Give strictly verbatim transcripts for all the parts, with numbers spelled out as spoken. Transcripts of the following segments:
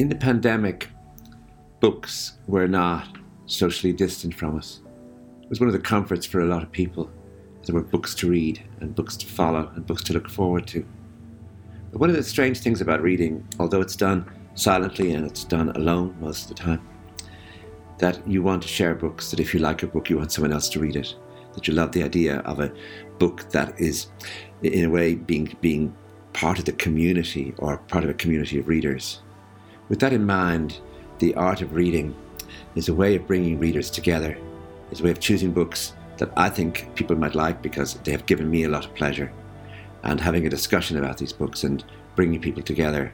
in the pandemic, books were not socially distant from us. It was one of the comforts for a lot of people. There were books to read and books to follow and books to look forward to. But one of the strange things about reading, although it's done silently and it's done alone most of the time, that you want to share books, that if you like a book, you want someone else to read it, that you love the idea of a book that is, in a way, being being part of the community or part of a community of readers. With that in mind, the art of reading is a way of bringing readers together. It's a way of choosing books that I think people might like because they have given me a lot of pleasure, and having a discussion about these books and bringing people together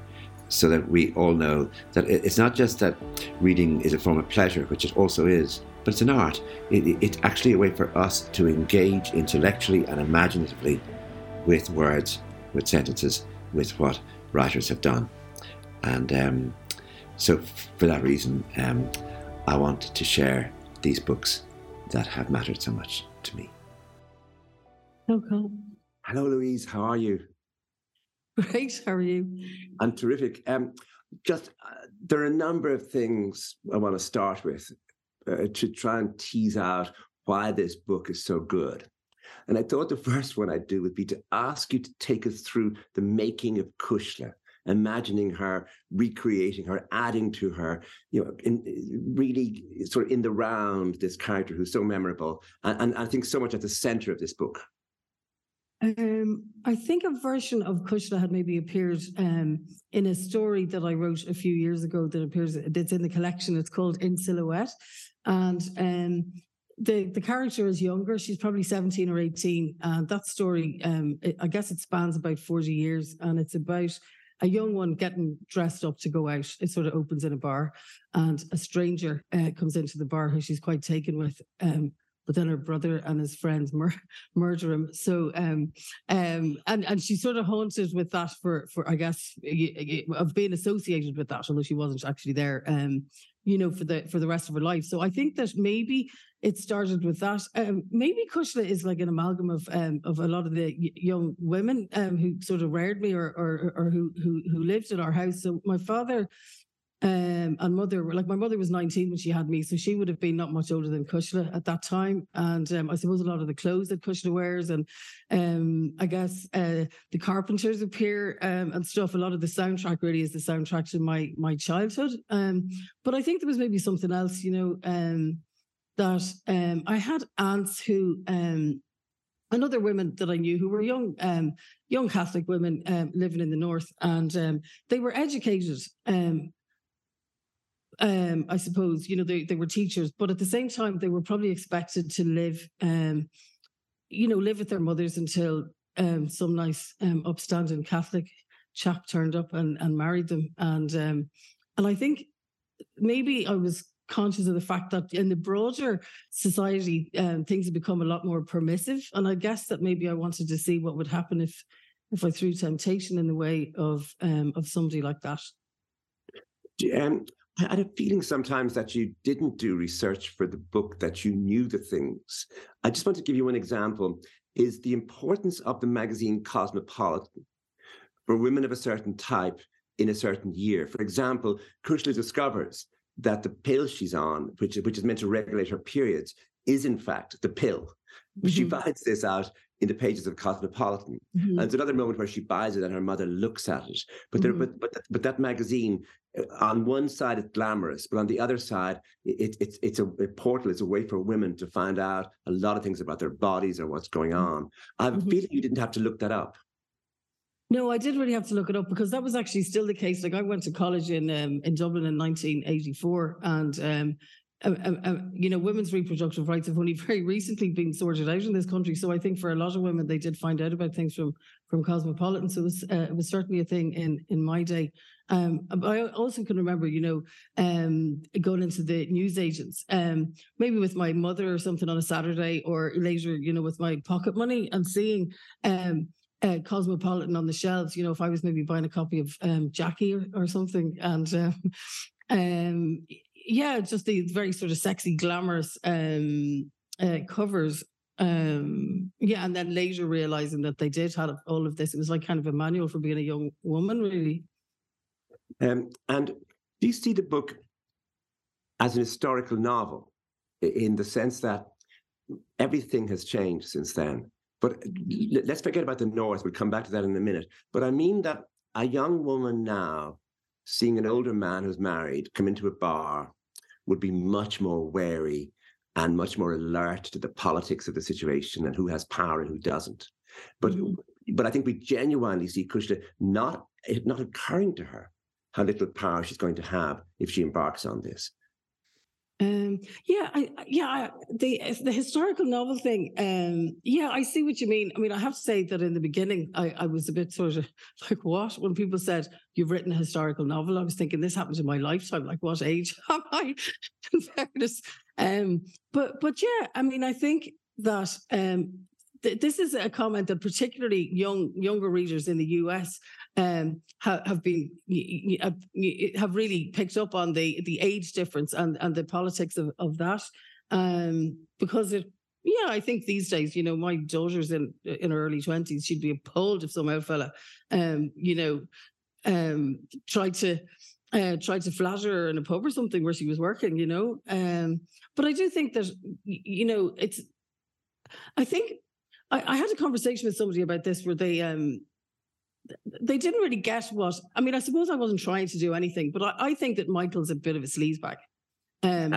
so that we all know that it's not just that reading is a form of pleasure, which it also is, but it's an art. It, it's actually a way for us to engage intellectually and imaginatively with words, with sentences, with what writers have done. And um, so for that reason, um, I want to share these books that have mattered so much to me. So cool. Hello, Louise. How are you? Great. How are you? I'm terrific. Um, just uh, there are a number of things I want to start with uh, to try and tease out why this book is so good. And I thought the first one I'd do would be to ask you to take us through the making of Cushla, imagining her, recreating her, adding to her, you know, in, really sort of in the round, this character who's so memorable. And, and I think so much at the center of this book. Um, I think a version of Cushla had maybe appeared um, in a story that I wrote a few years ago that appears, that's in the collection. It's called In Silhouette. And um, the, the character is younger. She's probably seventeen or eighteen. And that story, um, it, I guess it spans about forty years. And it's about a young one getting dressed up to go out. It sort of opens in a bar, and a stranger uh, comes into the bar who she's quite taken with. Um, but then her brother and his friends mur- murder him. So, um, um, and, and she's sort of haunted with that for, for I guess, of being associated with that, although she wasn't actually there, um, you know, for the for the rest of her life. So I think that maybe it started with that. Um, maybe Cushla is like an amalgam of um, of a lot of the y- young women um, who sort of reared me or or, or who, who who lived in our house. So my father um, and mother were like, my mother was nineteen when she had me, so she would have been not much older than Cushla at that time. And um, I suppose a lot of the clothes that Cushla wears, and um, I guess uh, the Carpenters appear um, and stuff. A lot of the soundtrack really is the soundtrack to my my childhood. Um, but I think there was maybe something else, you know. Um, that um, I had aunts who, um, and other women that I knew who were young um, young Catholic women um, living in the north, and um, they were educated, um, um, I suppose, you know, they, they were teachers, but at the same time, they were probably expected to live, um, you know, live with their mothers until um, some nice um, upstanding Catholic chap turned up and, and married them. And, um, and I think maybe I was conscious of the fact that in the broader society, um, things have become a lot more permissive. And I guess that maybe I wanted to see what would happen if if I threw temptation in the way of um, of somebody like that. Um, I had a feeling sometimes that you didn't do research for the book, that you knew the things. I just want to give you one example, is the importance of the magazine Cosmopolitan for women of a certain type in a certain year. For example, Cushla discovers that the pill she's on, which, which is meant to regulate her periods, is in fact the pill. Mm-hmm. She finds this out in the pages of Cosmopolitan. Mm-hmm. And there's another moment where she buys it and her mother looks at it. But, mm-hmm. there, but, but, but that magazine, on one side, it's glamorous, but on the other side, it, it, it's a, a portal, it's a way for women to find out a lot of things about their bodies or what's going on. I have mm-hmm. a feeling you didn't have to look that up. No, I did really have to look it up because that was actually still the case. Like I went to college in um, in Dublin in nineteen eighty-four, and um, um, um, you know, women's reproductive rights have only very recently been sorted out in this country. So I think for a lot of women, they did find out about things from from Cosmopolitan. So it was, uh, it was certainly a thing in in my day. Um, but I also can remember, you know, um, going into the newsagents, um, maybe with my mother or something on a Saturday, or later, you know, with my pocket money, and seeing Um, Uh, Cosmopolitan on the shelves. You know, if I was maybe buying a copy of um, Jackie or, or something, and um, um, yeah, just these very sort of sexy, glamorous um, uh, covers. Um, yeah, and then later realizing that they did have all of this. It was like kind of a manual for being a young woman, really. Um, and Do you see the book as an historical novel in the sense that everything has changed since then? But let's forget about the North. We'll come back to that in a minute. But I mean that a young woman now seeing an older man who's married come into a bar would be much more wary and much more alert to the politics of the situation and who has power and who doesn't. But but I think we genuinely see Cushla not, it not occurring to her how little power she's going to have if she embarks on this. Um, yeah, I, yeah. The the historical novel thing. Um, yeah, I see what you mean. I mean, I have to say that in the beginning, I, I was a bit sort of like, what? When people said you've written a historical novel, I was thinking this happens in my lifetime. Like, what age am I? In fairness, um, but but yeah, I mean, I think that um, th- this is a comment that particularly young younger readers in the U S. Um, have been have really picked up on the the age difference and, and the politics of, of that, um, because it yeah I think these days, you know, my daughter's in in her early twenties, she'd be appalled if some old fella um you know um tried to uh, tried to flatter her in a pub or something where she was working, you know, um but I do think that, you know, it's I think I, I had a conversation with somebody about this where they um. They didn't really get what I mean. I suppose I wasn't trying to do anything, but I, I think that Michael's a bit of a sleazebag. Um,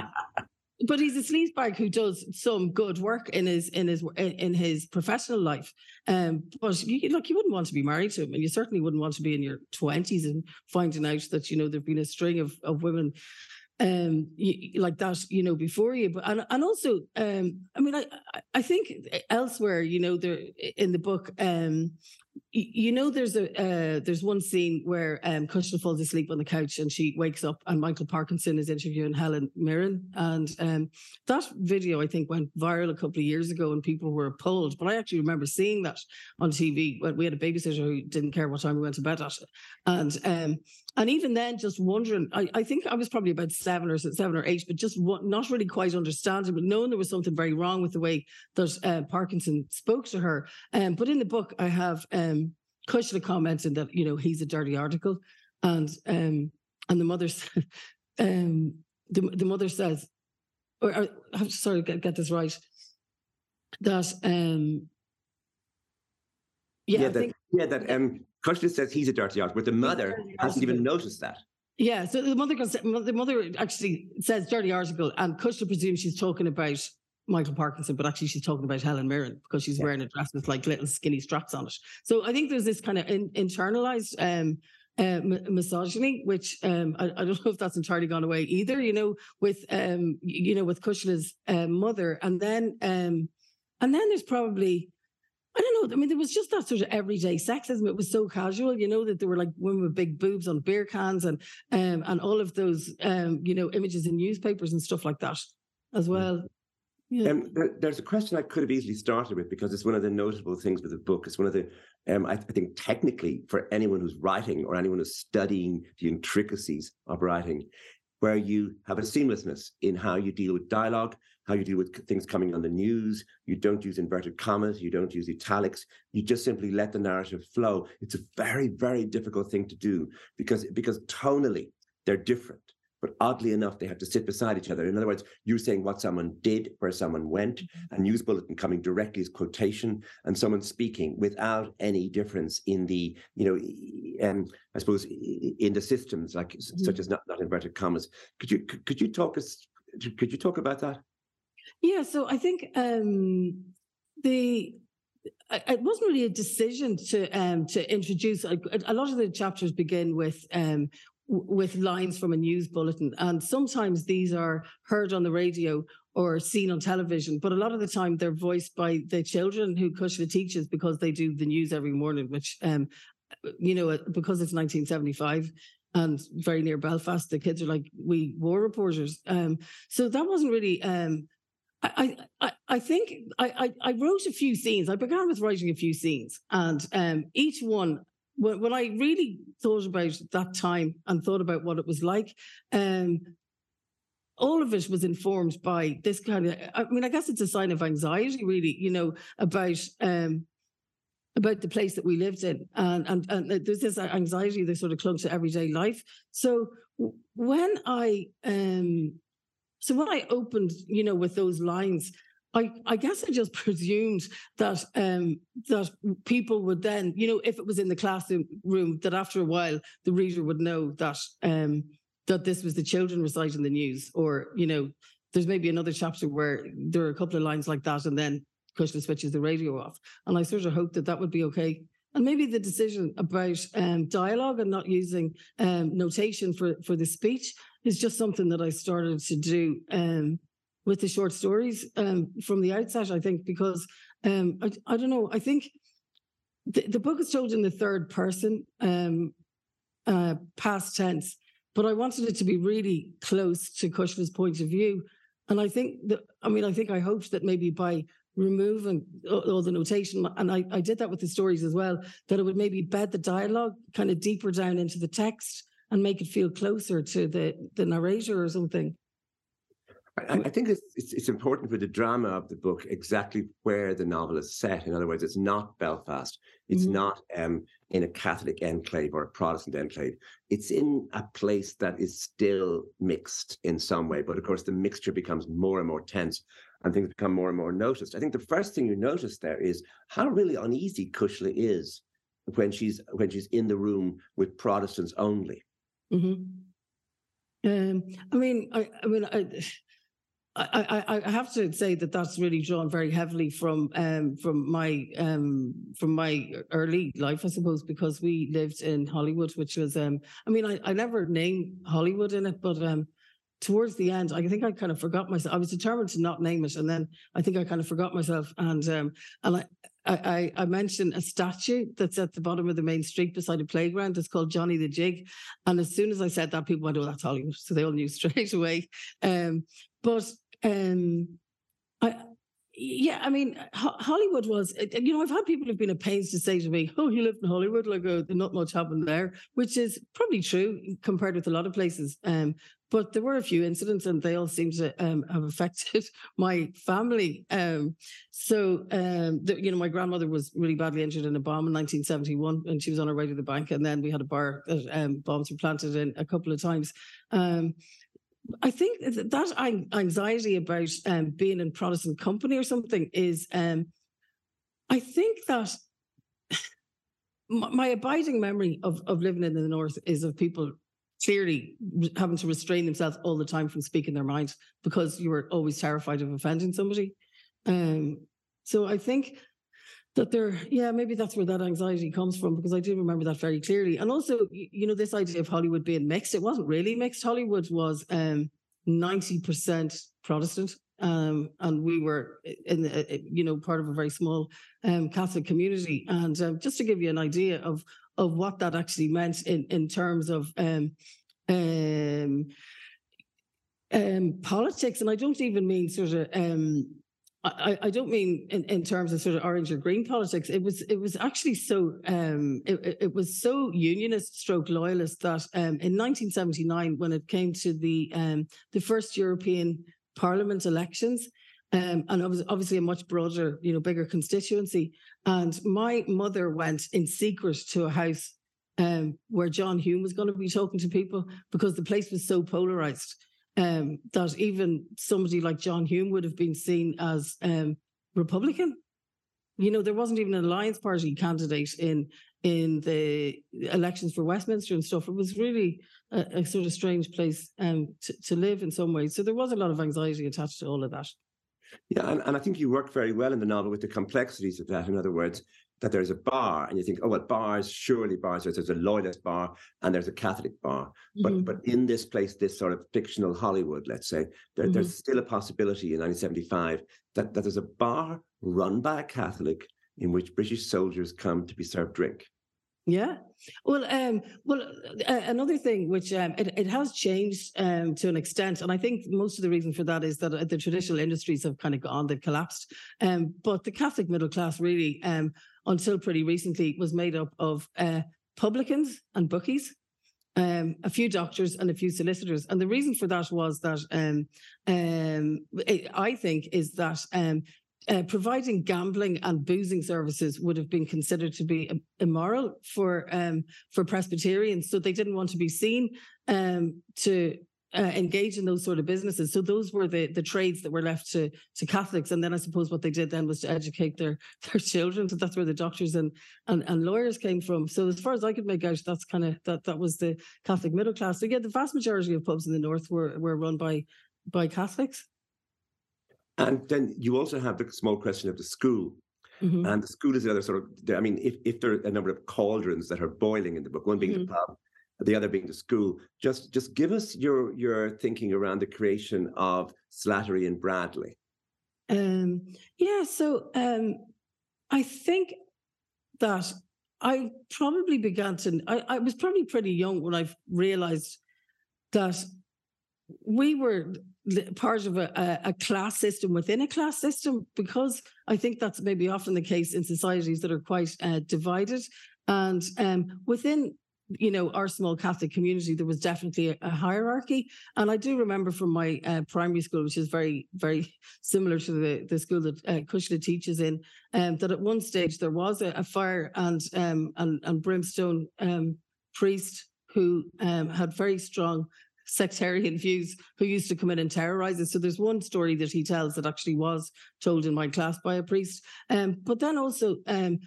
but he's a sleazebag who does some good work in his in his in his professional life. Um, but you, look, you wouldn't want to be married to him, and you certainly wouldn't want to be in your twenties and finding out that, you know, there've been a string of of women um you, like that, you know, before you. But and and also, um, I mean, I I think elsewhere, you know, there in the book, um. You know, there's a uh, there's one scene where um, Cushla falls asleep on the couch and she wakes up and Michael Parkinson is interviewing Helen Mirren. And um, that video, I think, went viral a couple of years ago and people were appalled. But I actually remember seeing that on T V when we had a babysitter who didn't care what time we went to bed at. And um, and even then, just wondering, I, I think I was probably about seven or seven or eight, but just not really quite understanding, but knowing there was something very wrong with the way that uh, Parkinson spoke to her. Um, but in the book, I have... Um, Um, Cushla commented that, you know, he's a dirty article, and um, and the mother said, um, the the mother says, or, or I'm sorry, get get this right, that um, yeah, yeah, I that, think, yeah, that um, Cushla says he's a dirty article, but the mother hasn't even noticed that. Yeah, so the mother goes, the mother actually says dirty article, and Cushla presumes she's talking about Michael Parkinson, but actually she's talking about Helen Mirren because she's yeah. wearing a dress with like little skinny straps on it. So I think there's this kind of in, internalized um, uh, misogyny, which um, I, I don't know if that's entirely gone away either. You know, with um, you know, with Cushla's uh, mother, and then um, and then there's probably. I don't know. I mean, there was just that sort of everyday sexism. It was so casual, you know, that there were like women with big boobs on beer cans and um, and all of those um, you know, images in newspapers and stuff like that as well. Mm-hmm. Yeah. Um, there, there's a question I could have easily started with because it's one of the notable things with the book. It's one of the, um, I, th- I think technically for anyone who's writing or anyone who's studying the intricacies of writing, where you have a seamlessness in how you deal with dialogue, how you deal with c- things coming on the news. You don't use inverted commas. You don't use italics. You just simply let the narrative flow. It's a very, very difficult thing to do because, because tonally they're different. But oddly enough, they have to sit beside each other. In other words, you saying what someone did, where someone went, a news bulletin coming directly as quotation, and someone speaking without any difference in the, you know, um, I suppose in the systems like mm-hmm. such as not, not inverted commas. Could you could, could you talk us? Could you talk about that? Yeah. So I think um, the. It wasn't really a decision to um, to introduce. A, a lot of the chapters begin with. Um, with lines from a news bulletin. And sometimes these are heard on the radio or seen on television, but a lot of the time they're voiced by the children who Cushla teaches because they do the news every morning, which, um, you know, because it's nineteen seventy-five and very near Belfast, the kids are like, we war reporters. Um, so that wasn't really... Um, I, I I think I, I, I wrote a few scenes. I began with writing a few scenes, and um, each one... When I really thought about that time and thought about what it was like, um, all of it was informed by this kind of, I mean, I guess it's a sign of anxiety, really, you know, about um, about the place that we lived in. And, and, and there's this anxiety that sort of clung to everyday life. So when I, um, so when I opened, you know, with those lines, I, I guess I just presumed that um, that people would then, you know, if it was in the classroom room, that after a while the reader would know that um, that this was the children reciting the news, or, you know, there's maybe another chapter where there are a couple of lines like that, and then Cushla switches the radio off. And I sort of hoped that that would be okay. And maybe the decision about um, dialogue and not using um, notation for, for the speech is just something that I started to do um, with the short stories um, from the outset, I think, because um, I, I don't know, I think the, the book is told in the third person, um, uh, past tense, but I wanted it to be really close to Cushla's point of view. And I think that, I mean, I think I hoped that maybe by removing all the notation, and I, I did that with the stories as well, that it would maybe bed the dialogue kind of deeper down into the text and make it feel closer to the, the narrator or something. I, I think it's, it's it's important for the drama of the book exactly where the novel is set. In other words, it's not Belfast. It's mm-hmm. not um, in a Catholic enclave or a Protestant enclave. It's in a place that is still mixed in some way. But of course, the mixture becomes more and more tense and things become more and more noticed. I think the first thing you notice there is how really uneasy Cushla is when she's when she's in the room with Protestants only. Mm-hmm. Um, I mean, I, I mean, I... I, I, I have to say that that's really drawn very heavily from um, from my um, from my early life, I suppose, because we lived in Holywood, which was, um, I mean, I, I never named Holywood in it, but um, towards the end, I think I kind of forgot myself. I was determined to not name it, and then I think I kind of forgot myself. And um, and I, I, I mentioned a statue that's at the bottom of the main street beside a playground. It's called Johnny the Jig. And as soon as I said that, people went, "Oh, that's Holywood." So they all knew straight away. Um, but Um, I, yeah, I mean, Ho- Holywood was, you know, I've had people who've been at pains to say to me, "Oh, you lived in Holywood," like, oh, not much happened there, which is probably true compared with a lot of places. Um, but there were a few incidents and they all seem to um, have affected my family. Um, so, um, the, you know, my grandmother was really badly injured in a bomb in nineteen seventy-one and she was on her way to the bank. And then we had a bar that um, bombs were planted in a couple of times. Um I think that anxiety about um, being in Protestant company or something is, um, I think that my abiding memory of, of living in the North is of people clearly having to restrain themselves all the time from speaking their mind because you were always terrified of offending somebody. Um, so I think that there, yeah, maybe that's where that anxiety comes from, because I do remember that very clearly. And also, you know, this idea of Holywood being mixed, it wasn't really mixed. Holywood was um, ninety percent Protestant, um, and we were, in the, you know, part of a very small um, Catholic community. And um, just to give you an idea of of what that actually meant in, in terms of um, um, um, politics, and I don't even mean sort of... Um, I, I don't mean in, in terms of sort of orange or green politics. It was it was actually so um, it, it was so unionist stroke loyalist that um, in nineteen seventy-nine, when it came to the um, the first European Parliament elections, um, and it was obviously a much broader, you know, bigger constituency. And my mother went in secret to a house um, where John Hume was going to be talking to people, because the place was so polarized. Um, that even somebody like John Hume would have been seen as um, Republican. You know, there wasn't even an Alliance Party candidate in in the elections for Westminster and stuff. It was really a, a sort of strange place um, to, to live in some ways. So there was a lot of anxiety attached to all of that. Yeah, and, and I think you work very well in the novel with the complexities of that. In other words, that there's a bar and you think, oh, well, bars, surely bars, there's, there's a loyalist bar and there's a Catholic bar. But mm-hmm. but in this place, this sort of fictional Holywood, let's say, there, mm-hmm. there's still a possibility in nineteen seventy-five that, that there's a bar run by a Catholic in which British soldiers come to be served drink. Yeah. Well, um, well, uh, another thing which um, it, it has changed um, to an extent, and I think most of the reason for that is that the traditional industries have kind of gone, they've collapsed. Um, but the Catholic middle class really, um, until pretty recently, was made up of uh, publicans and bookies, um, a few doctors and a few solicitors. And the reason for that was that um, um, it, I think is that um, Uh, providing gambling and boozing services would have been considered to be immoral for um, for Presbyterians, so they didn't want to be seen um, to uh, engage in those sort of businesses. So those were the the trades that were left to to Catholics. And then I suppose what they did then was to educate their their children. So that's where the doctors and and, and lawyers came from. So as far as I could make out, that's kind of that that was the Catholic middle class. So yeah, the vast majority of pubs in the north were were run by by Catholics. And then you also have the small question of the school. Mm-hmm. And the school is the other sort of, I mean, if, if there are a number of cauldrons that are boiling in the book, one being mm-hmm. the pub, the other being the school, just just give us your your thinking around the creation of Slattery and Bradley. Um, yeah, so um, I think that I probably began to, I, I was probably pretty young when I realised that we were part of a, a class system within a class system, because I think that's maybe often the case in societies that are quite uh, divided. And um, within, you know, our small Catholic community, there was definitely a, a hierarchy. And I do remember from my uh, primary school, which is very, very similar to the, the school that uh, Cushla teaches in, um, that at one stage there was a, a fire and, um, and, and brimstone um, priest who um, had very strong sectarian views, who used to come in and terrorize us. So there's one story that he tells that actually was told in my class by a priest. Um, but then also um,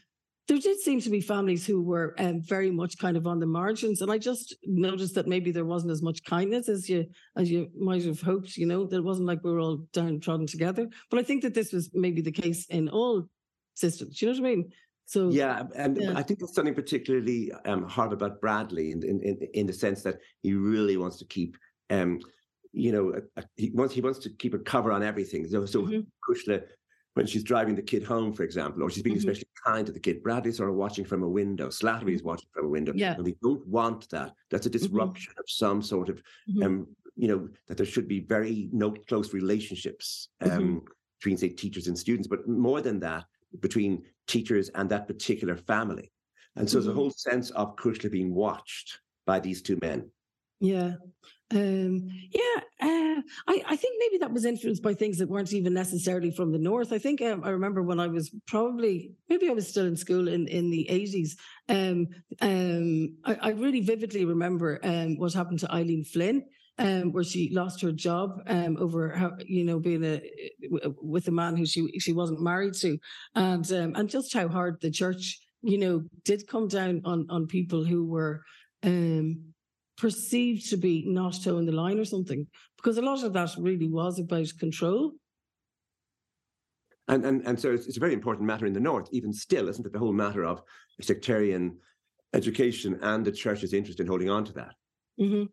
there did seem to be families who were um, very much kind of on the margins. And I just noticed that maybe there wasn't as much kindness as you as you might have hoped, you know, that it wasn't like we were all downtrodden together. But I think that this was maybe the case in all systems. You know what I mean? So, yeah, and yeah. I think there's something particularly um, hard about Bradley in, in in in the sense that he really wants to keep, um, you know, a, a, he wants he wants to keep a cover on everything. So, so mm-hmm. Cushla, when she's driving the kid home, for example, or she's being mm-hmm. especially kind to the kid, Bradley's sort of watching from a window. Slattery is watching from a window, yeah. and we don't want that. That's a disruption mm-hmm. of some sort of, mm-hmm. um, you know, that there should be very no close relationships um, mm-hmm. between, say, teachers and students, but more than that, between teachers and that particular family. And so mm-hmm. there's a whole sense of Cushla being watched by these two men. Yeah. Um, yeah. Uh, I, I think maybe that was influenced by things that weren't even necessarily from the north. I think um, I remember when I was probably, maybe I was still in school in, in the eighties. Um, um, I, I really vividly remember um, what happened to Eileen Flynn. Um, where she lost her job um, over, you know, being a with a man who she she wasn't married to, and um, and just how hard the church, you know, did come down on on people who were um, perceived to be not toeing the line or something, because a lot of that really was about control. And and and so it's, it's a very important matter in the north, even still, isn't it? The whole matter of sectarian education and the church's interest in holding on to that. Mm-hmm.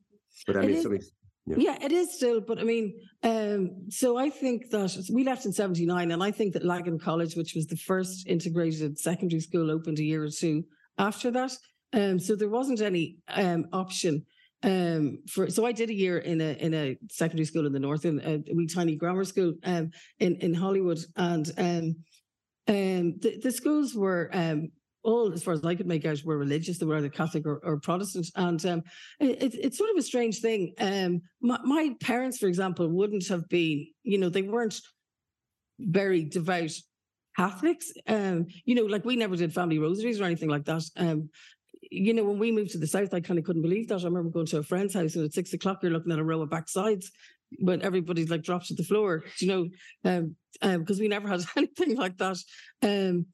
But I mean, it is, yeah. yeah, it is still. But I mean, um, so I think that we left in seventy-nine, and I think that Lagan College, which was the first integrated secondary school, opened a year or two after that. Um, so there wasn't any um, option um, for. So I did a year in a in a secondary school in the north, in a wee tiny grammar school um, in in Holywood, and um, um, the the schools were. Um, all, as far as I could make out, were religious. They were either Catholic or, or Protestant. And um, it, it's sort of a strange thing. Um, my, my parents, for example, wouldn't have been, you know, they weren't very devout Catholics. Um, you know, like we never did family rosaries or anything like that. Um, you know, when we moved to the south, I kind of couldn't believe that. I remember going to a friend's house and at six o'clock, you're looking at a row of backsides when everybody's like dropped to the floor, you know, because um, um, we never had anything like that. Um,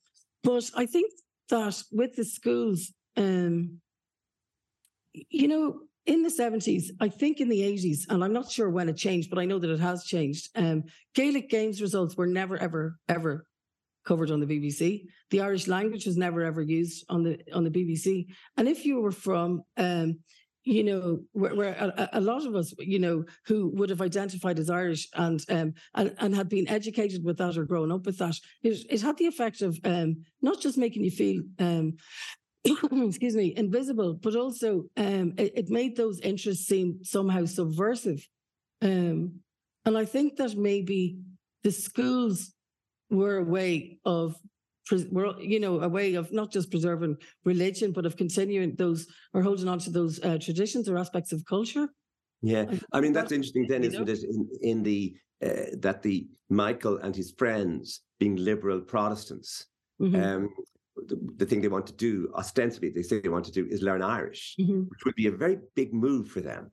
but I think that with the schools, um, you know, in the seventies, I think in the eighties, and I'm not sure when it changed, but I know that it has changed, um, Gaelic Games results were never, ever, ever covered on the B B C. The Irish language was never, ever used on the on the B B C. And if you were from, um, you know, where, where a, a lot of us, you know, who would have identified as Irish and um, and, and had been educated with that or grown up with that, it, it had the effect of um, not just making you feel, um, excuse me, invisible, but also um, it, it made those interests seem somehow subversive. Um, and I think that maybe the schools were a way of We're, you know, a way of not just preserving religion, but of continuing those or holding on to those uh, traditions or aspects of culture. Yeah, I mean that's interesting. Then, isn't it? In, in the uh, that the Michael and his friends being liberal Protestants. Mm-hmm. Um, the, the thing they want to do, ostensibly, they say they want to do is learn Irish, mm-hmm. which would be a very big move for them.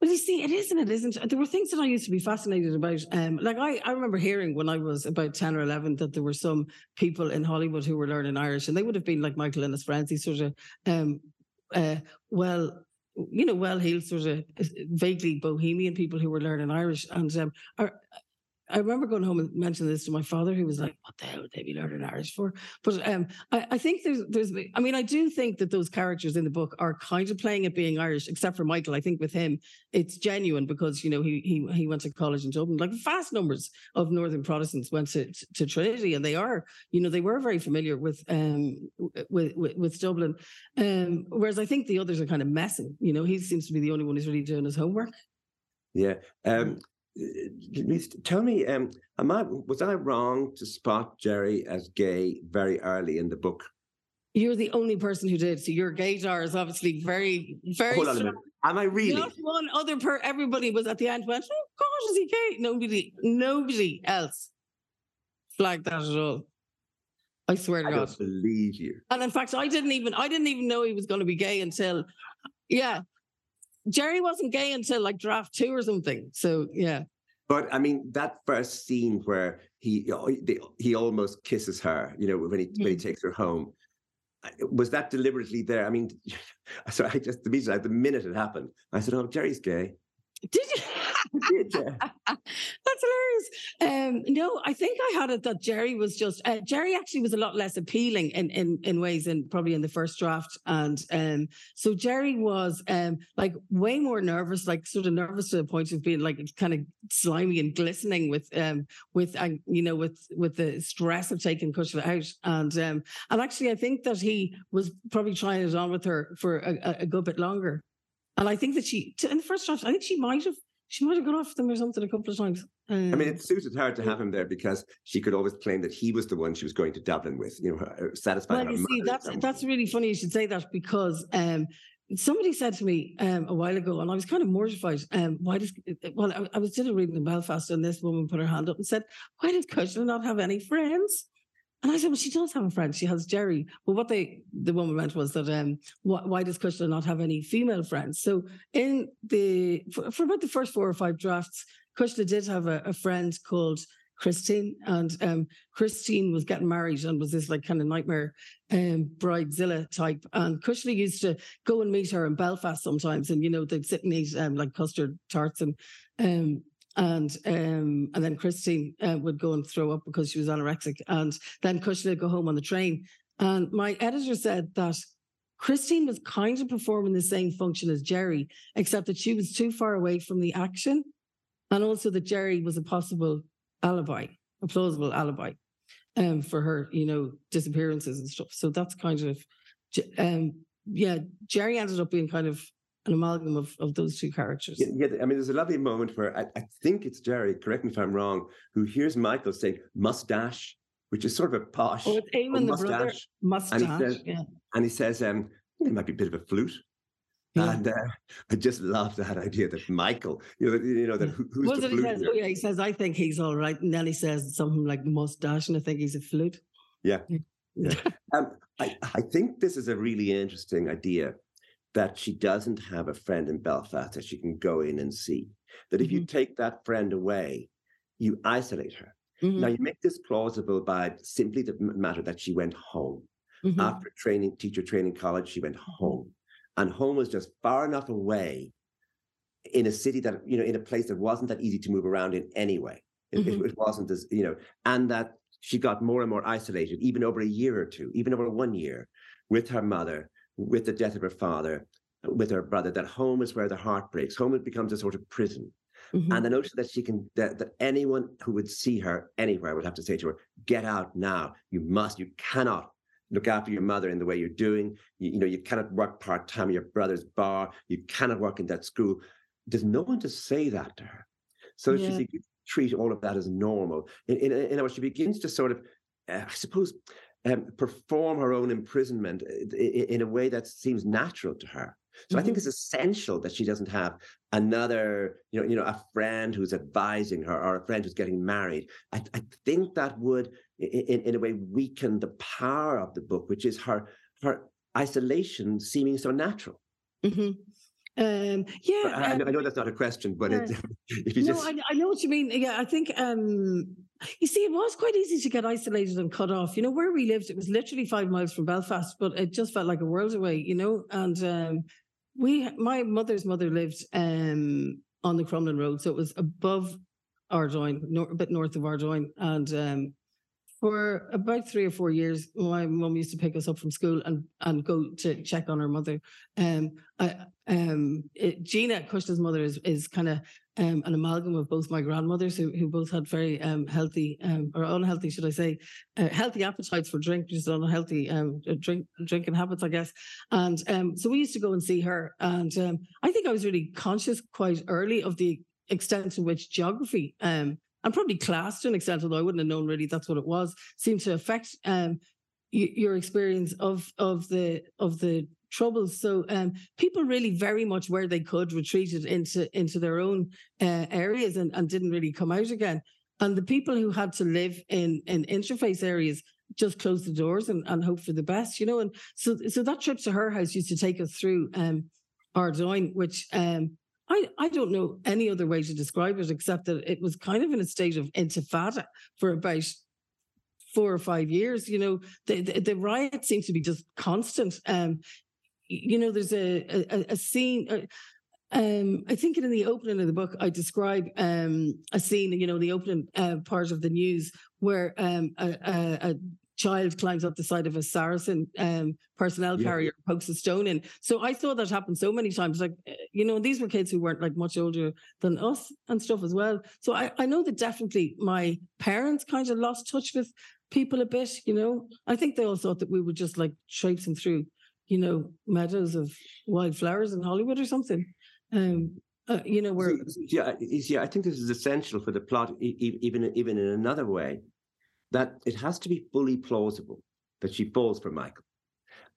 Well, you see, it isn't, it isn't. There were things that I used to be fascinated about. Um, like I, I remember hearing when I was about ten or eleven that there were some people in Hollywood who were learning Irish, and they would have been like Michael and his friends, these sort of, um, uh, well, you know, well-heeled sort of vaguely bohemian people who were learning Irish. And um, I, I remember going home and mentioning this to my father, who was like, what the hell would they be learning Irish for? But um, I, I think there's, there's, I mean, I do think that those characters in the book are kind of playing at being Irish, except for Michael. I think with him, it's genuine because, you know, he he, he went to college in Dublin. Like vast numbers of Northern Protestants went to, to, to Trinity, and they are, you know, they were very familiar with um with, with, with Dublin. Um, whereas I think the others are kind of messing, you know, he seems to be the only one who's really doing his homework. Yeah. Um Tell me, um, am I was I wrong to spot Geri as gay very early in the book? You're the only person who did, so your gaydar is obviously very, very Hold on strong. A minute. Am I really? Not one other per. Everybody was at the end went, oh gosh, is he gay? Nobody, nobody else flagged that at all. I swear to I God, I don't believe you. And in fact, I didn't even, I didn't even know he was going to be gay until, yeah. Geri wasn't gay until like draft two or something. So, yeah. But I mean, that first scene where he he almost kisses her, you know, when he, mm-hmm. when he takes her home, was that deliberately there? I mean, so I just, the minute it happened, I said, oh, Jerry's gay. Did you? Did you? That's hilarious. Um, no, I think I had it that Geri was just uh, Geri actually was a lot less appealing in in in ways in probably in the first draft, and um, so Geri was um like way more nervous, like sort of nervous to the point of being like kind of slimy and glistening with um with uh, you know with with the stress of taking Cushla out, and um and actually I think that he was probably trying it on with her for a, a good bit longer, and I think that she in the first draft I think she might have. She might have gone off them or something a couple of times. Um, I mean, it suited her to have him there because she could always claim that he was the one she was going to Dublin with, you know, satisfying well, her. See, that's, that's really funny you should say that because um, somebody said to me um, a while ago, and I was kind of mortified, um, why does, well, I, I was still reading in Belfast and this woman put her hand up and said, why did Cushla not have any friends? And I said, well, she does have a friend. She has Geri. Well, what they the woman meant was that um, wh- why does Cushla not have any female friends? So in the for, for about the first four or five drafts, Cushla did have a, a friend called Christine, and um, Christine was getting married and was this like kind of nightmare um, bridezilla type. And Cushla used to go and meet her in Belfast sometimes, and you know they'd sit and eat um, like custard tarts and. Um, And um, and then Christine uh, would go and throw up because she was anorexic. And then Cushla would go home on the train. And my editor said that Christine was kind of performing the same function as Geri, except that she was too far away from the action. And also that Geri was a possible alibi, a plausible alibi um, for her, you know, disappearances and stuff. So that's kind of, um, yeah, Geri ended up being kind of, an amalgam of, of those two characters. Yeah, yeah, I mean, there's a lovely moment where I, I think it's Geri, correct me if I'm wrong, who hears Michael saying mustache, which is sort of a posh. Oh, it's Eamon, the brother. Mustache, and he says, yeah. And he says, um, it might be a bit of a flute. Yeah. And uh, I just love that idea that Michael, you know, you know that who, who's well, the flute? He says, oh, yeah, he says, I think he's all right. And then he says something like mustache, and I think he's a flute. Yeah, yeah. um, I, I think this is a really interesting idea. That she doesn't have a friend in Belfast that she can go in and see. That if mm-hmm. you take that friend away, you isolate her. Mm-hmm. Now, you make this plausible by simply the matter that she went home. Mm-hmm. After training, teacher training college, she went home. And home was just far enough away in a city that, you know, in a place that wasn't that easy to move around in anyway. It, mm-hmm. it, it wasn't as, you know, and that she got more and more isolated, even over a year or two, even over one year with her mother, with the death of her father, with her brother, that home is where the heart breaks. Home becomes a sort of prison. Mm-hmm. And the notion that she can, that, that anyone who would see her anywhere would have to say to her, get out now. You must, you cannot look after your mother in the way you're doing. You, you know, you cannot work part-time at your brother's bar. You cannot work in that school. There's no one to say that to her. So yeah. she begins to treat all of that as normal. In, in, in other words, she begins to sort of, uh, I suppose, Um, perform her own imprisonment in, in a way that seems natural to her. So mm-hmm. I think it's essential that she doesn't have another, you know, you know, a friend who's advising her or a friend who's getting married. I, I think that would, in, in a way, weaken the power of the book, which is her her isolation seeming so natural. Mm-hmm. Um, yeah, I, um, I know that's not a question, but uh, it, if you no, just... I, I know what you mean. Yeah, I think, um, you see, it was quite easy to get isolated and cut off. You know, where we lived, it was literally five miles from Belfast, but it just felt like a world away, you know. And um, we, my mother's mother lived um, on the Crumlin Road, so it was above Ardoyne, nor- a bit north of Ardoyne. And um, for about three or four years, my mum used to pick us up from school and, and go to check on her mother. Um, I, um, it, Gina, Cushla's mother, is is kind of um, an amalgam of both my grandmothers, who, who both had very um, healthy, um, or unhealthy, should I say, uh, healthy appetites for drink, just unhealthy um, drink drinking habits, I guess. And um, so we used to go and see her. And um, I think I was really conscious quite early of the extent to which geography, um, and probably class to an extent, although I wouldn't have known really that's what it was, seemed to affect um, y- your experience of of the of the troubles. So um, people really very much, where they could, retreated into into their own uh, areas and, and didn't really come out again. And the people who had to live in in interface areas just closed the doors and, and hoped for the best, you know. And so so that trip to her house used to take us through um, Ardoyne, which. Um, I, I don't know any other way to describe it, except that it was kind of in a state of intifada for about four or five years. You know, the, the, the riot seems to be just constant. Um, you know, there's a, a, a scene... Uh, Um, I think in the opening of the book, I describe um, a scene, you know, the opening uh, part of the news where um, a, a, a child climbs up the side of a Saracen um, personnel carrier, yeah. pokes a stone in. So I saw that happen so many times. Like, you know, these were kids who weren't like much older than us and stuff as well. So I, I know that definitely my parents kind of lost touch with people a bit, you know. I think they all thought that we were just like traipsing through, you know, meadows of wildflowers in Holywood or something. Um, uh, you know where? Yeah, yeah. I think this is essential for the plot, e- even even in another way, that it has to be fully plausible that she falls for Michael.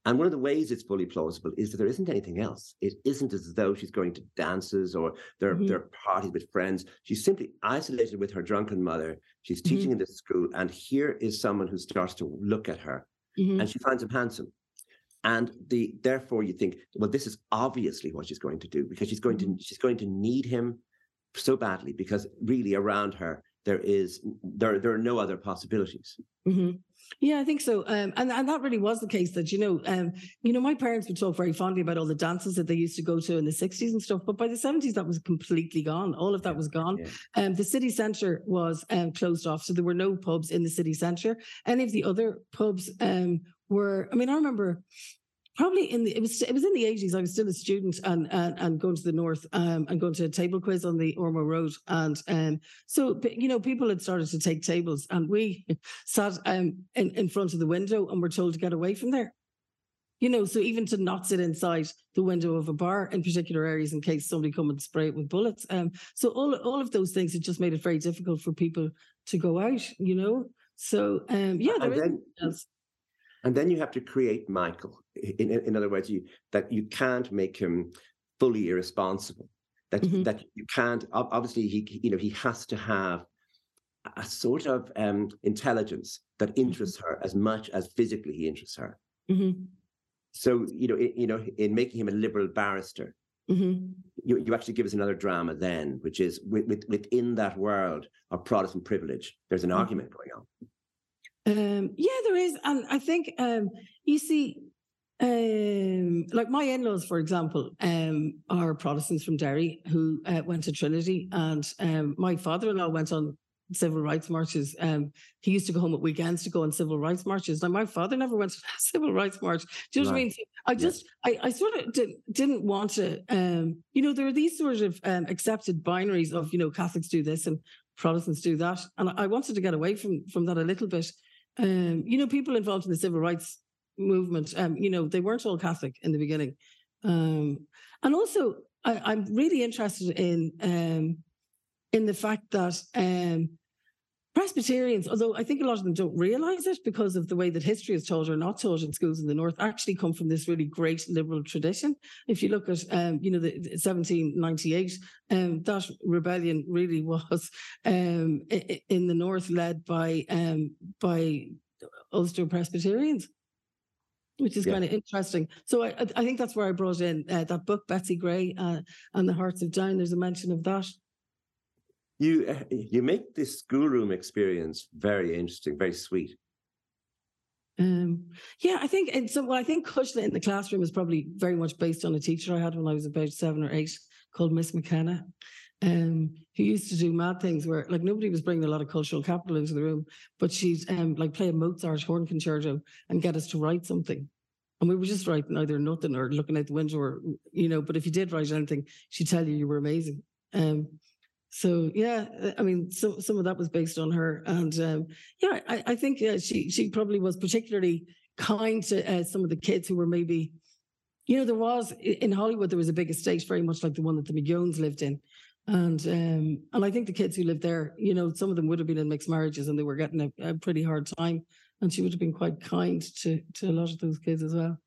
And one of the ways it's fully plausible is that there isn't anything else. It isn't as though she's going to dances or there mm-hmm. there are parties with friends. She's simply isolated with her drunken mother. She's teaching mm-hmm. in this school, and here is someone who starts to look at her, mm-hmm. and she finds him handsome. And the therefore you think, well, this is obviously what she's going to do, because she's going to she's going to need him so badly, because really around her there is there there are no other possibilities. Mm-hmm. Yeah, I think so. Um, and, and that really was the case that, you know, um, you know, my parents would talk very fondly about all the dances that they used to go to in the sixties and stuff. But by the seventies, that was completely gone. All of that was gone. Yeah. Um, the city centre was um, closed off. So there were no pubs in the city centre. Any of the other pubs um, were, I mean, I remember... Probably in the it was it was in the eighties. I was still a student and and, and going to the north um, and going to a table quiz on the Ormo Road, and um, so you know people had started to take tables, and we sat um, in in front of the window and were told to get away from there. You know, so even to not sit inside the window of a bar in particular areas in case somebody come and spray it with bullets. Um, so all all of those things had just made it very difficult for people to go out. You know, so um, yeah, there is. Then- And then you have to create Michael. In, in, in other words, you, that you can't make him fully irresponsible. That mm-hmm. that you can't. Obviously, he you know he has to have a sort of um, intelligence that interests mm-hmm. her as much as physically he interests her. Mm-hmm. So you know it, you know in making him a liberal barrister, mm-hmm. you you actually give us another drama then, which is with, with, within that world of Protestant privilege, there's an mm-hmm. argument going on. Um, yeah, there is. And I think, um, you see, um, like my in-laws, for example, um, are Protestants from Derry who uh, went to Trinity, and um, my father-in-law went on civil rights marches. Um, he used to go home at weekends to go on civil rights marches. Now, my father never went to a civil rights march. Do you know right. what I mean? So I just, yes. I, I sort of did, didn't want to, um, you know, there are these sort of um, accepted binaries of, you know, Catholics do this and Protestants do that. And I wanted to get away from, from that a little bit. Um, you know, people involved in the civil rights movement, um, you know, they weren't all Catholic in the beginning. Um, and also, I, I'm really interested in um, in the fact that um, Presbyterians, although I think a lot of them don't realise it because of the way that history is taught or not taught in schools in the North, actually come from this really great liberal tradition. If you look at, um, you know, the seventeen ninety-eight, um, that rebellion really was um, in the North led by um, by Ulster Presbyterians, which is yeah. kind of interesting. So I, I think that's where I brought in uh, that book, Betsy Gray uh, and the Hearts of Down. There's a mention of that. You uh, you make this schoolroom experience very interesting, very sweet. Um, yeah, I think and so. Well, I think Cushla in the classroom is probably very much based on a teacher I had when I was about seven or eight called Miss McKenna, um, who used to do mad things where like nobody was bringing a lot of cultural capital into the room, but she'd um, like play a Mozart horn concerto and get us to write something. And we were just writing either nothing or looking out the window or, you know, but if you did write anything, she'd tell you you were amazing. Um, So, yeah, I mean, so, some of that was based on her. And, um, yeah, I, I think uh, she she probably was particularly kind to uh, some of the kids who were maybe, you know, there was, in Hollywood, there was a big estate, very much like the one that the McGeones lived in. And um, and I think the kids who lived there, you know, some of them would have been in mixed marriages and they were getting a, a pretty hard time. And she would have been quite kind to, to a lot of those kids as well.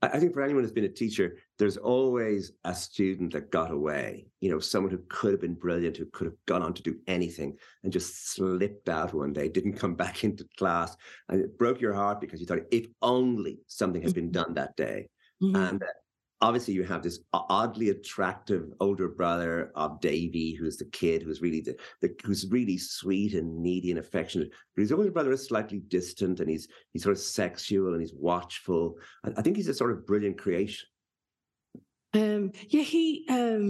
I think for anyone who's been a teacher, there's always a student that got away, you know, someone who could have been brilliant, who could have gone on to do anything and just slipped out one day, didn't come back into class. And it broke your heart because you thought, if only something had been done that day. Mm-hmm. And uh, obviously you have this oddly attractive older brother of Davey, who's the kid, who's really the, the who's really sweet and needy and affectionate. But his older brother is slightly distant, and he's he's sort of sexual and he's watchful. And I think he's a sort of brilliant creation. Um, yeah, he. Um,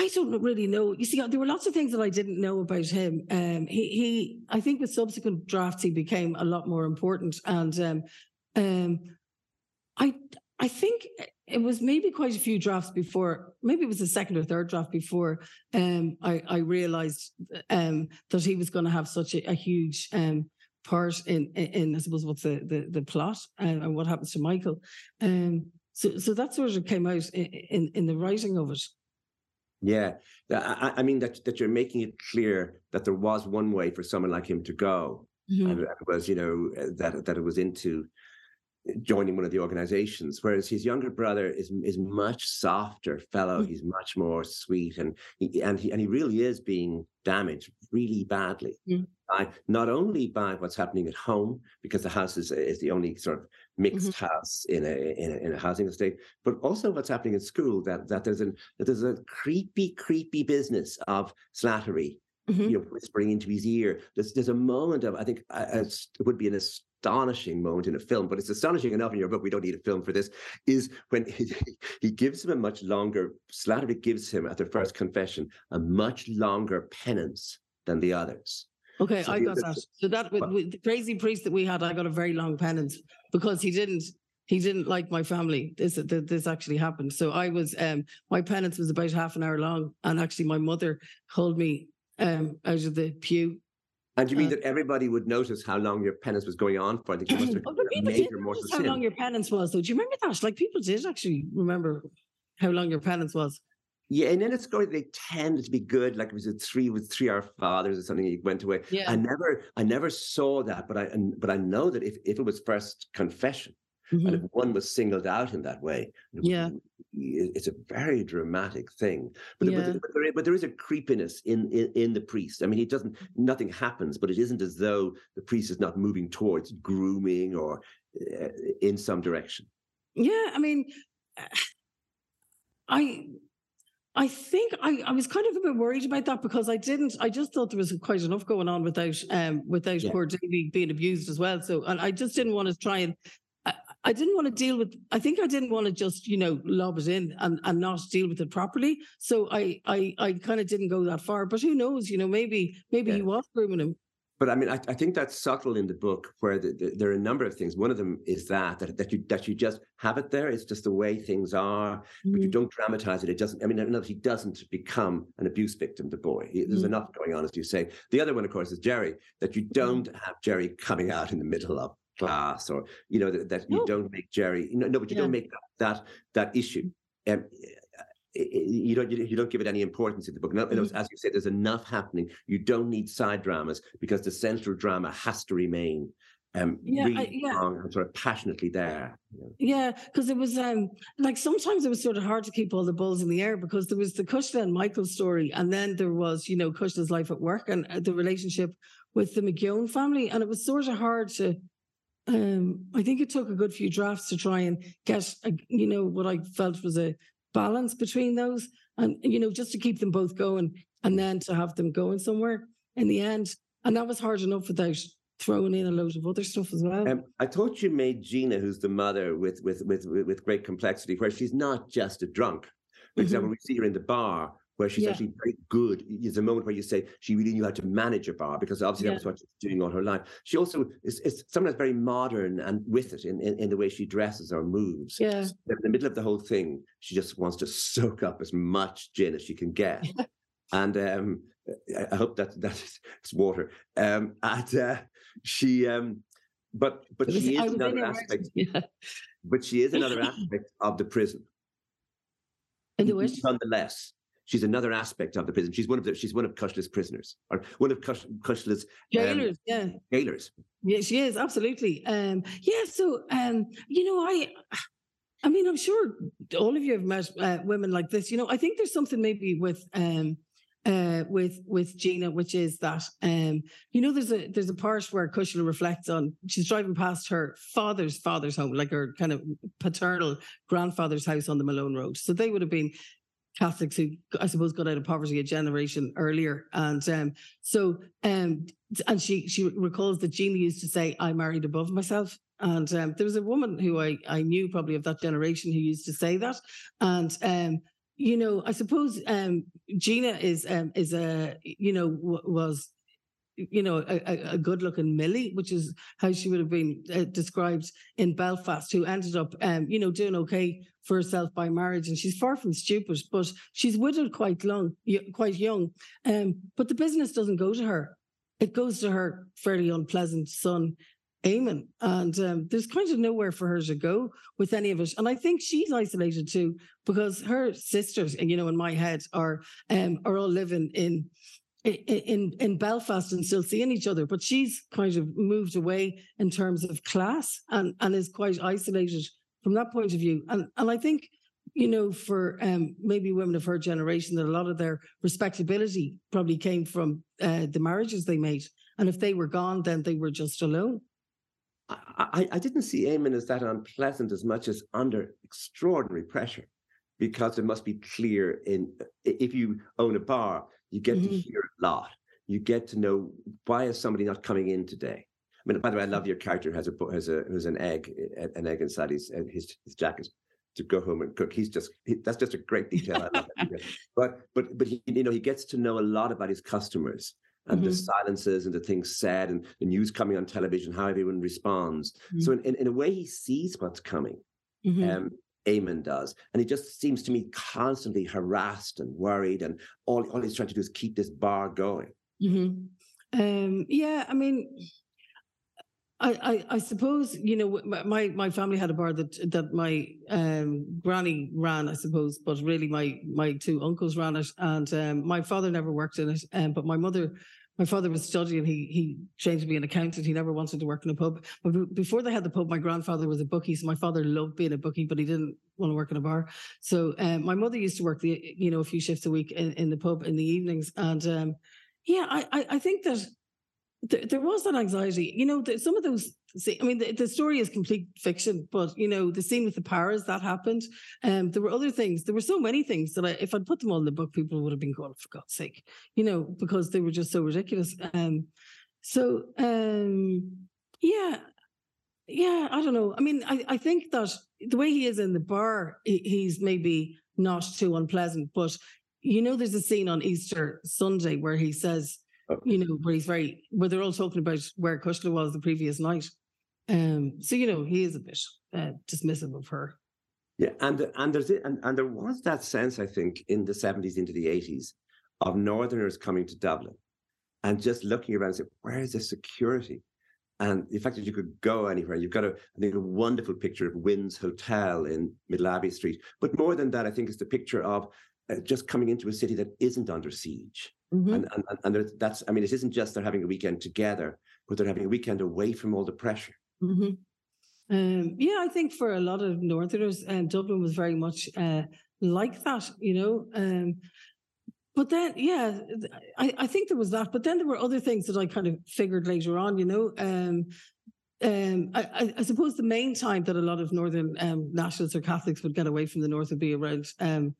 I don't really know. You see, there were lots of things that I didn't know about him. Um, he, he. I think with subsequent drafts, he became a lot more important, and um, um, I. I think it was maybe quite a few drafts before, maybe it was the second or third draft before um, I, I realised um, that he was going to have such a, a huge um, part in, in, I suppose, what's the, the, the plot and, and what happens to Michael. Um, so so that sort of came out in, in, in the writing of it. Yeah. I, I mean, that, that you're making it clear that there was one way for someone like him to go. Mm-hmm. And that was, you know, that, that it was into... joining one of the organizations, whereas his younger brother is is much softer fellow. He's much more sweet, and he, and he and he really is being damaged really badly, yeah. by not only by what's happening at home, because the house is is the only sort of mixed mm-hmm. house in a, in a in a housing estate, but also what's happening in school. That that there's an that there's a creepy creepy business of Slattery, mm-hmm. you know, whispering into his ear. There's there's a moment of I think uh, it would be an. astonishing moment in a film, but it's astonishing enough in your book, we don't need a film for this, is when he, he gives him a much longer, Slattery gives him at their first confession, a much longer penance than the others. Okay, so I got that. So that, with, with the crazy priest that we had, I got a very long penance because he didn't, he didn't like my family. This, this actually happened. So I was, um, my penance was about half an hour long, and actually my mother called me um, out of the pew. And you mean uh, that everybody would notice how long your penance was going on for? I think you must have but a people major did notice how sin. long your penance was, though. Do you remember that? Like, people did actually remember how long your penance was. Yeah, and then it's going, they tended to be good, like it was a three with three Our Fathers or something, it went away. Yeah. I never I never saw that, but I but I know that if, if it was first confession, mm-hmm. and if one was singled out in that way, it yeah. was, it's a very dramatic thing, but, yeah. but, but, there, but there is a creepiness in, in in the priest. I mean, he doesn't. Nothing happens, but it isn't as though the priest is not moving towards grooming or uh, in some direction. Yeah, I mean, I I think I, I was kind of a bit worried about that because I didn't. I just thought there was quite enough going on without um without yeah. poor Davey being abused as well. So, and I just didn't want to try and. I didn't want to deal with, I think I didn't want to just, you know, lob it in and, and not deal with it properly. So I I, I kind of didn't go that far, but who knows, you know, maybe maybe yeah. he was grooming him. But I mean, I, I think that's subtle in the book where the, the, there are a number of things. One of them is that, that, that you that you just have it there. It's just the way things are, mm. but you don't dramatize it. It doesn't, I mean, in other words, he doesn't become an abuse victim, the boy. He, there's mm. enough going on, as you say. The other one, of course, is Geri, that you don't have Geri coming out in the middle of class, or you know that, that no. you don't make Geri. No, no, but you yeah. don't make that that, that issue. Um, you don't you don't give it any importance in the book. No, mm-hmm. As you said, there's enough happening. You don't need side dramas because the central drama has to remain um, yeah, really I, yeah. strong and sort of passionately there. Yeah, because it was um, like sometimes it was sort of hard to keep all the balls in the air because there was the Cushla and Michael story, and then there was, you know, Cushla's life at work and the relationship with the McGeown family, and it was sort of hard to. Um, I think it took a good few drafts to try and get, a, you know, what I felt was a balance between those, and you know, just to keep them both going, and then to have them going somewhere in the end, and that was hard enough without throwing in a load of other stuff as well. Um, I thought you made Gina, who's the mother with with with with great complexity, where she's not just a drunk. For example, mm-hmm. we see her in the bar, where she's yeah. actually very good. There's a moment where you say she really knew how to manage a bar because obviously yeah. that was what she's doing all her life. She also is, is sometimes very modern and with it in, in, in the way she dresses or moves. Yeah. So in the middle of the whole thing, she just wants to soak up as much gin as she can get. Yeah. And um, I hope that that is it's water. Um, and uh, she, um, but but was, she is another aspect. Yeah. But she is another aspect of the prison. In the which, nonetheless. She's another aspect of the prison. She's one of the, she's one of Cushla's prisoners, or one of Cush, Cushla's jailers. Um, yeah, jailers. Yeah, she is absolutely. Um, yeah. So, um, you know, I, I mean, I'm sure all of you have met uh, women like this. You know, I think there's something maybe with, um, uh, with with Gina, which is that, um, you know, there's a there's a part where Cushla reflects on she's driving past her father's father's home, like her kind of paternal grandfather's house on the Malone Road. So they would have been Catholics who, I suppose, got out of poverty a generation earlier. And um, so, um, and she she recalls that Gina used to say, I married above myself. And um, there was a woman who I, I knew probably of that generation who used to say that. And, um, you know, I suppose um, Gina is, um, is a, you know, w- was, you know, a, a good-looking Millie, which is how she would have been uh, described in Belfast, who ended up, um, you know, doing okay for herself by marriage. And she's far from stupid, but she's widowed quite long, quite young. Um, but the business doesn't go to her. It goes to her fairly unpleasant son, Eamon. And um, there's kind of nowhere for her to go with any of it. And I think she's isolated too, because her sisters, you know, in my head, are um, are all living in... In, in Belfast and still seeing each other, but she's kind of moved away in terms of class and, and is quite isolated from that point of view. And and I think, you know, for um, maybe women of her generation, that a lot of their respectability probably came from uh, the marriages they made. And if they were gone, then they were just alone. I, I didn't see Eamon as that unpleasant as much as under extraordinary pressure, because it must be clear in if you own a bar, you get mm-hmm. to hear a lot. You get to know, why is somebody not coming in today? I mean, by the way, I love your character who has a has a has an egg, an egg inside his his, his jacket to go home and cook. He's just he, that's just a great detail. I love that detail. But but but he, you know, he gets to know a lot about his customers and mm-hmm. the silences and the things said and the news coming on television, how everyone responds. Mm-hmm. So in, in in a way, he sees what's coming. Mm-hmm. Um, Eamon does. And he just seems to me constantly harassed and worried, and all, all he's trying to do is keep this bar going. Mm-hmm. Um, yeah, I mean, I, I I suppose, you know, my my family had a bar that that my um, granny ran, I suppose, but really my, my two uncles ran it, and um, my father never worked in it, um, but my mother... My father was studying. He he trained to be an accountant. He never wanted to work in a pub. But before they had the pub, my grandfather was a bookie. So my father loved being a bookie, but he didn't want to work in a bar. So um, my mother used to work the you know a few shifts a week in, in the pub in the evenings. And um, yeah, I, I I think that th- there was that anxiety. You know, the, some of those. I mean, the, the story is complete fiction, but you know, the scene with the paras that happened. Um, there were other things. There were so many things that I, if I'd put them all in the book, people would have been going, for God's sake, you know, because they were just so ridiculous. Um, so um, yeah, yeah, I don't know. I mean, I, I think that the way he is in the bar, he, he's maybe not too unpleasant, but you know, there's a scene on Easter Sunday where he says, okay. you know, where he's very, where they're all talking about where Cushla was the previous night. Um, so, you know, he is a bit uh, dismissive of her. Yeah, and and there's and, and there was that sense, I think, in the seventies into the eighties of Northerners coming to Dublin and just looking around and saying, where is the security? And the fact that you could go anywhere, you've got a, I think, a wonderful picture of Wynne's Hotel in Middle Abbey Street. But more than that, I think it's the picture of uh, just coming into a city that isn't under siege. Mm-hmm. And, and, and that's, I mean, it isn't just they're having a weekend together, but they're having a weekend away from all the pressure. Mm-hmm. Um, yeah, I think for a lot of Northerners, uh, Dublin was very much uh, like that, you know. Um, but then, yeah, I, I think there was that. But then there were other things that I kind of figured later on, you know. Um, um, I, I suppose the main time that a lot of Northern um, nationalists or Catholics would get away from the North would be around um,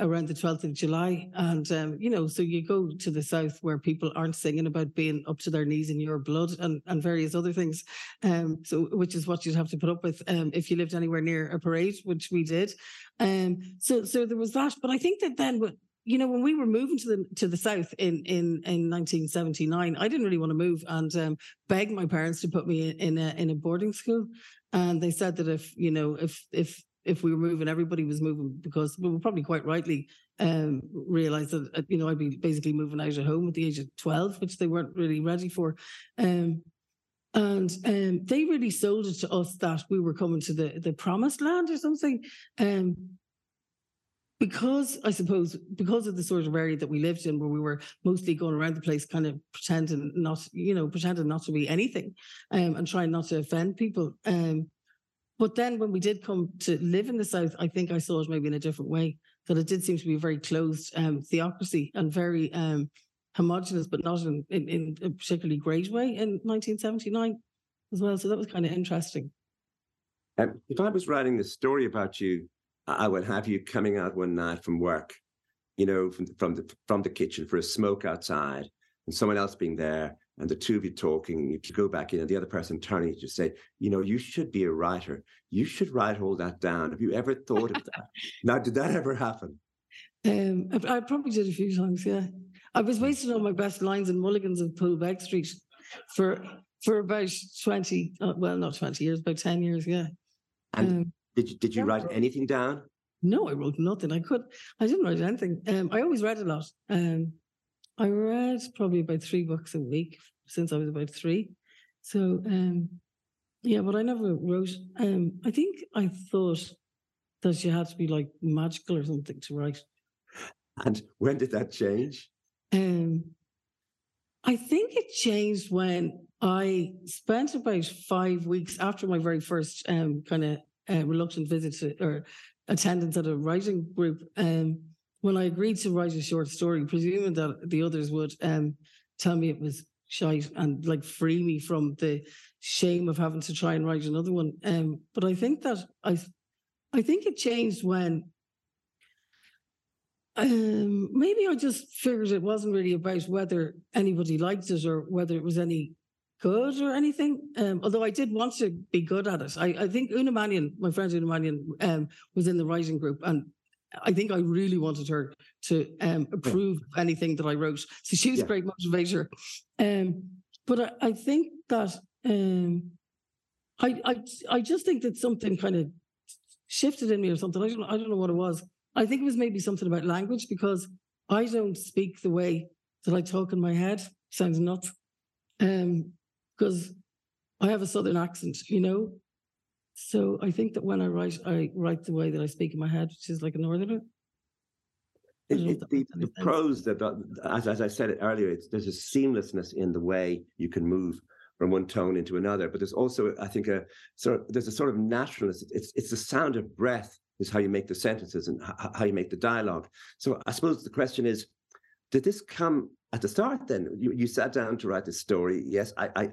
around the twelfth of July. And, um, you know, so you go to the South where people aren't singing about being up to their knees in your blood and, and various other things, um, so which is what you'd have to put up with um, if you lived anywhere near a parade, which we did. Um, so so there was that. But I think that then, you know, when we were moving to the to the South in, in, in nineteen seventy-nine, I didn't really want to move and um, begged my parents to put me in a, in a boarding school. And they said that if, you know, if if if we were moving, everybody was moving, because we were probably quite rightly um, realised that, you know, I'd be basically moving out of home at the age of twelve, which they weren't really ready for. Um, and um, they really sold it to us that we were coming to the, the promised land or something. Um, because, I suppose, because of the sort of area that we lived in, where we were mostly going around the place kind of pretending not, you know, pretending not to be anything um, and trying not to offend people. Um, But then when we did come to live in the South, I think I saw it maybe in a different way, that it did seem to be a very closed um, theocracy and very um, homogenous, but not in, in, in a particularly great way in nineteen seventy-nine as well. So that was kind of interesting. Um, if I was writing this story about you, I would have you coming out one night from work, you know, from, from, the, from the kitchen for a smoke outside, and someone else being there, and the two of you talking, you go back in, and the other person turning to say, you know, you should be a writer. You should write all that down. Have you ever thought of that? Now, did that ever happen? Um, I, I probably did a few times, yeah. I was wasting all my best lines and mulligans of Pullback Street for for about twenty, uh, well, not twenty years, about ten years, yeah. And um, did you, did you yeah. write anything down? No, I wrote nothing. I could. I didn't write anything. Um, I always read a lot. Um, I read probably about three books a week since I was about three. So, um, yeah, but I never wrote. Um, I think I thought that you had to be, like, magical or something to write. And when did that change? Um, I think it changed when I spent about five weeks after my very first um, kind of uh, reluctant visit to, or attendance at a writing group, um, when I agreed to write a short story, presuming that the others would um, tell me it was shite and, like, free me from the shame of having to try and write another one. Um, but I think that I, I think it changed when um, maybe I just figured it wasn't really about whether anybody liked it or whether it was any good or anything, um, although I did want to be good at it. I, I think Una Mannion, my friend Una Mannion, um, was in the writing group, and I think I really wanted her to um, approve yeah. anything that I wrote. So she was yeah. a great motivator. Um, but I, I think that um, I, I I just think that something kind of shifted in me or something. I don't I don't know what it was. I think it was maybe something about language, because I don't speak the way that I talk in my head. Sounds nuts. Um, because I have a southern accent, you know. So I think that when I write, I write the way that I speak in my head, which is like a northerner. It, it, the the prose, that, as, as I said earlier, it's, there's a seamlessness in the way you can move from one tone into another. But there's also, I think, a sort of, there's a sort of naturalness. It's it's the sound of breath is how you make the sentences and h- how you make the dialogue. So I suppose the question is, did this come at the start then? You, you sat down to write this story. Yes, I, I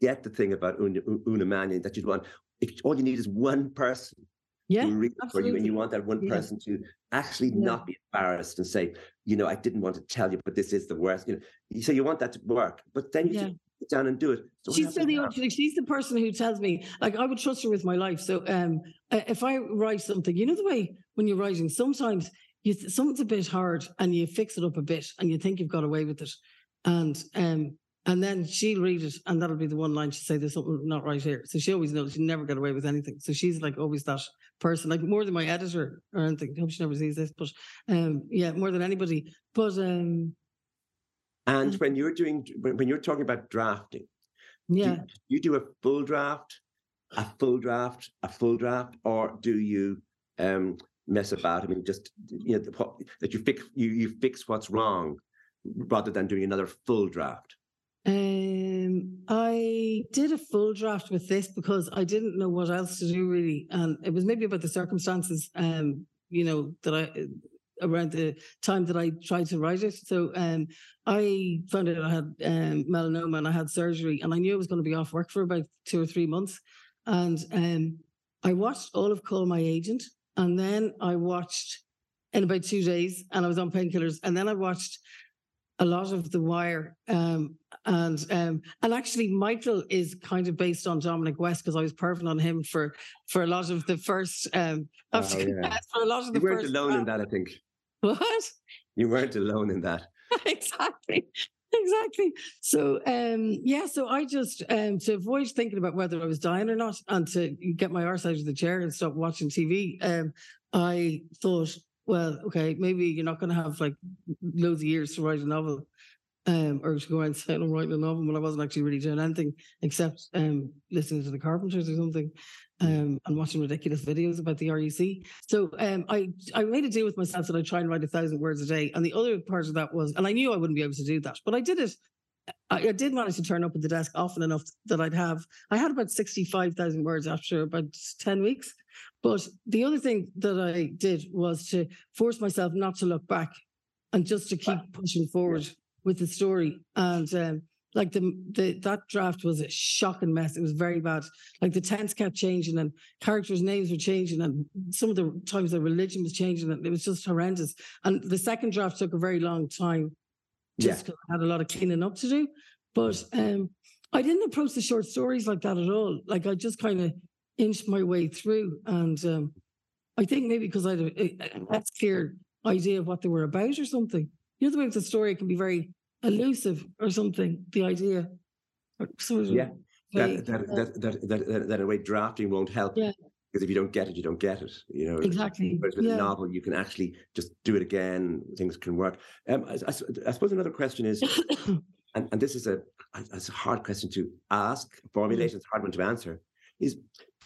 get the thing about Una, Una Mannion that you'd want. If all you need is one person yeah, to read for you, and you want that one yeah. person to actually yeah. not be embarrassed and say, you know, I didn't want to tell you, but this is the worst. You know, so you want that to work, but then you yeah. should sit down and do it. So she's really the she's the person who tells me, like, I would trust her with my life. So um, if I write something, you know, the way when you're writing, sometimes you th- something's a bit hard, and you fix it up a bit, and you think you've got away with it, and um. And then she'll read it, and that'll be the one line she'll say, there's something not right here. So she always knows. She never got away with anything. So she's, like, always that person, like, more than my editor or anything. I hope she never sees this, but um, yeah, more than anybody. But um, and when you're doing, when you're talking about drafting, Yeah. Do you, do you do a full draft, a full draft, a full draft, or do you um, mess about? I mean, just you know, that you fix you you fix what's wrong rather than doing another full draft. Um, I did a full draft with this because I didn't know what else to do really, and it was maybe about the circumstances, um, you know, that I. around the time that I tried to write it. So um, I found out I had um, melanoma and I had surgery, and I knew I was going to be off work for about two or three months. And um, I watched all of Call My Agent, and then I watched in about two days and I was on painkillers. And then I watched a lot of The Wire. Um, and um, and actually Michael is kind of based on Dominic West because I was perving on him for, for a lot of the first... Um, oh, yeah. for a lot of the you weren't first alone round. in that, I think. What? You weren't alone in that. Exactly. Exactly. So, um, yeah, so I just, um, to avoid thinking about whether I was dying or not and to get my arse out of the chair and stop watching T V, um, I thought, well, okay, maybe you're not going to have like loads of years to write a novel um, or to go out and say, I'm writing a novel when I wasn't actually really doing anything except um, listening to The Carpenters or something. Um, and watching ridiculous videos about the R U C. So um, I, I made a deal with myself that I'd try and write a thousand words a day. And the other part of that was, and I knew I wouldn't be able to do that, but I did it. I, I did manage to turn up at the desk often enough that I'd have, I had about sixty-five thousand words after about ten weeks. But the other thing that I did was to force myself not to look back and just to keep wow. pushing forward yeah. with the story. And um, Like the, the that draft was a shocking mess. It was very bad. Like the tense kept changing and characters' names were changing and some of the times the religion was changing and it was just horrendous. And the second draft took a very long time just because yeah. I had a lot of cleaning up to do. But um, I didn't approach the short stories like that at all. Like I just kind of inched my way through. And um, I think maybe because I had a, a clear idea of what they were about or something. You know, the way with the story can be very... elusive or something, the idea. Sort of yeah, way, that, that, uh, that, that, that, that, that in a way drafting won't help yeah. because if you don't get it, you don't get it. You know exactly. Whereas with yeah. a novel, you can actually just do it again. Things can work. Um, I, I, I suppose another question is, and, and this is a, it's a hard question to ask, formulate, it's a hard one to answer, is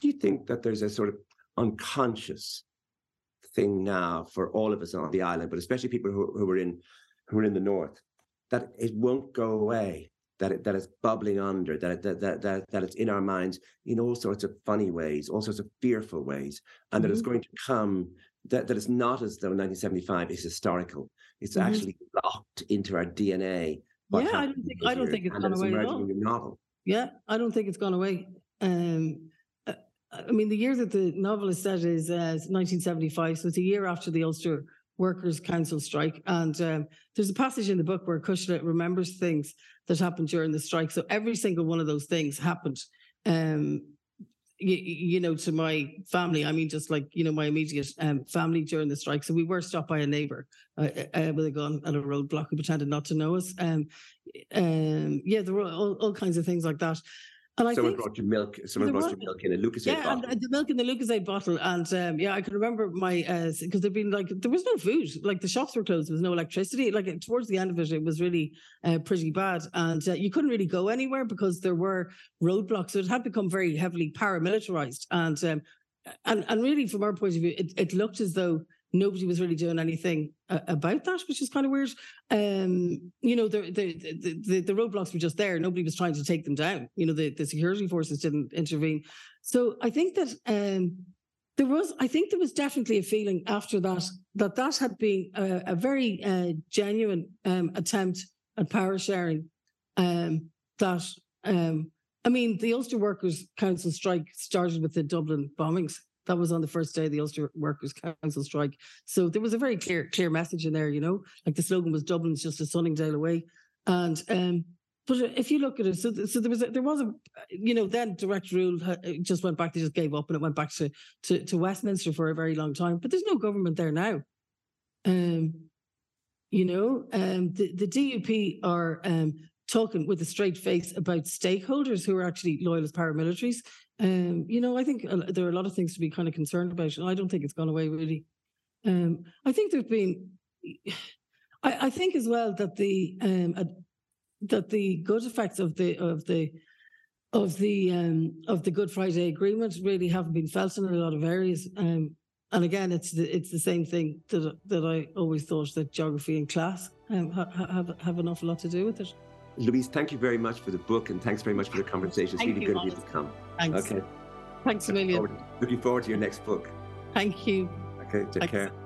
do you think that there's a sort of unconscious thing now for all of us on the island, but especially people who, who were in who are in the north, that it won't go away, that it, that it's bubbling under, that, it, that that that that it's in our minds in all sorts of funny ways, all sorts of fearful ways, and mm-hmm. that it's going to come, that, that it's not as though nineteen seventy-five is historical. It's mm-hmm. actually locked into our D N A. Yeah, I don't think I don't think it's gone away at all. Yeah, I don't think it's gone away. Um, I mean, the year that the novel is set is uh, nineteen seventy-five, so it's a year after the Ulster Workers' Council strike. And um, there's a passage in the book where Cushla remembers things that happened during the strike. So every single one of those things happened, um, you, you know, to my family. I mean, just like, you know, my immediate um, family during the strike. So we were stopped by a neighbour uh, uh, with a gun at a roadblock who pretended not to know us. Um, um, yeah, there were all, all kinds of things like that. And someone I think, brought you milk. Someone brought was, you milk in a Lucasade yeah, bottle. Yeah, the milk in the Lucasade bottle. And um, yeah, I can remember my, because uh, there'd been like, there was no food. Like the shops were closed. There was no electricity. Like towards the end of it, it was really uh, pretty bad. And uh, you couldn't really go anywhere because there were roadblocks. So it had become very heavily paramilitarized. And um, and, and really from our point of view, it, it looked as though nobody was really doing anything about that, which is kind of weird. Um, you know, the, the the the roadblocks were just there. Nobody was trying to take them down. You know, the, the security forces didn't intervene. So I think that um, there was, I think there was definitely a feeling after that, that that had been a, a very uh, genuine um, attempt at power sharing. Um, that, um, I mean, the Ulster Workers' Council strike started with the Dublin bombings. That was on the first day of the Ulster Workers' Council strike. So there was a very clear, clear message in there, you know, like the slogan was Dublin's just a Sunningdale away. And, um, but if you look at it, so, so there was, a, there was a, you know, then direct rule just went back, they just gave up and it went back to, to, to Westminster for a very long time, but there's no government there now. Um, you know, um, the, the D U P are um, talking with a straight face about stakeholders who are actually loyalist paramilitaries. Um, you know, I think uh, there are a lot of things to be kind of concerned about, and I don't think it's gone away really. Um, I think there's been, I, I think as well that the um, uh, that the good effects of the of the of the um, of the Good Friday Agreement really haven't been felt in a lot of areas. Um, and again, it's the, it's the same thing that that I always thought that geography and class um, have have an awful lot to do with it. Louise, thank you very much for the book, and thanks very much for the conversation. It's really good of you to come. Thanks. Okay. Thanks a million. Looking forward to your next book. Thank you. Okay, take care.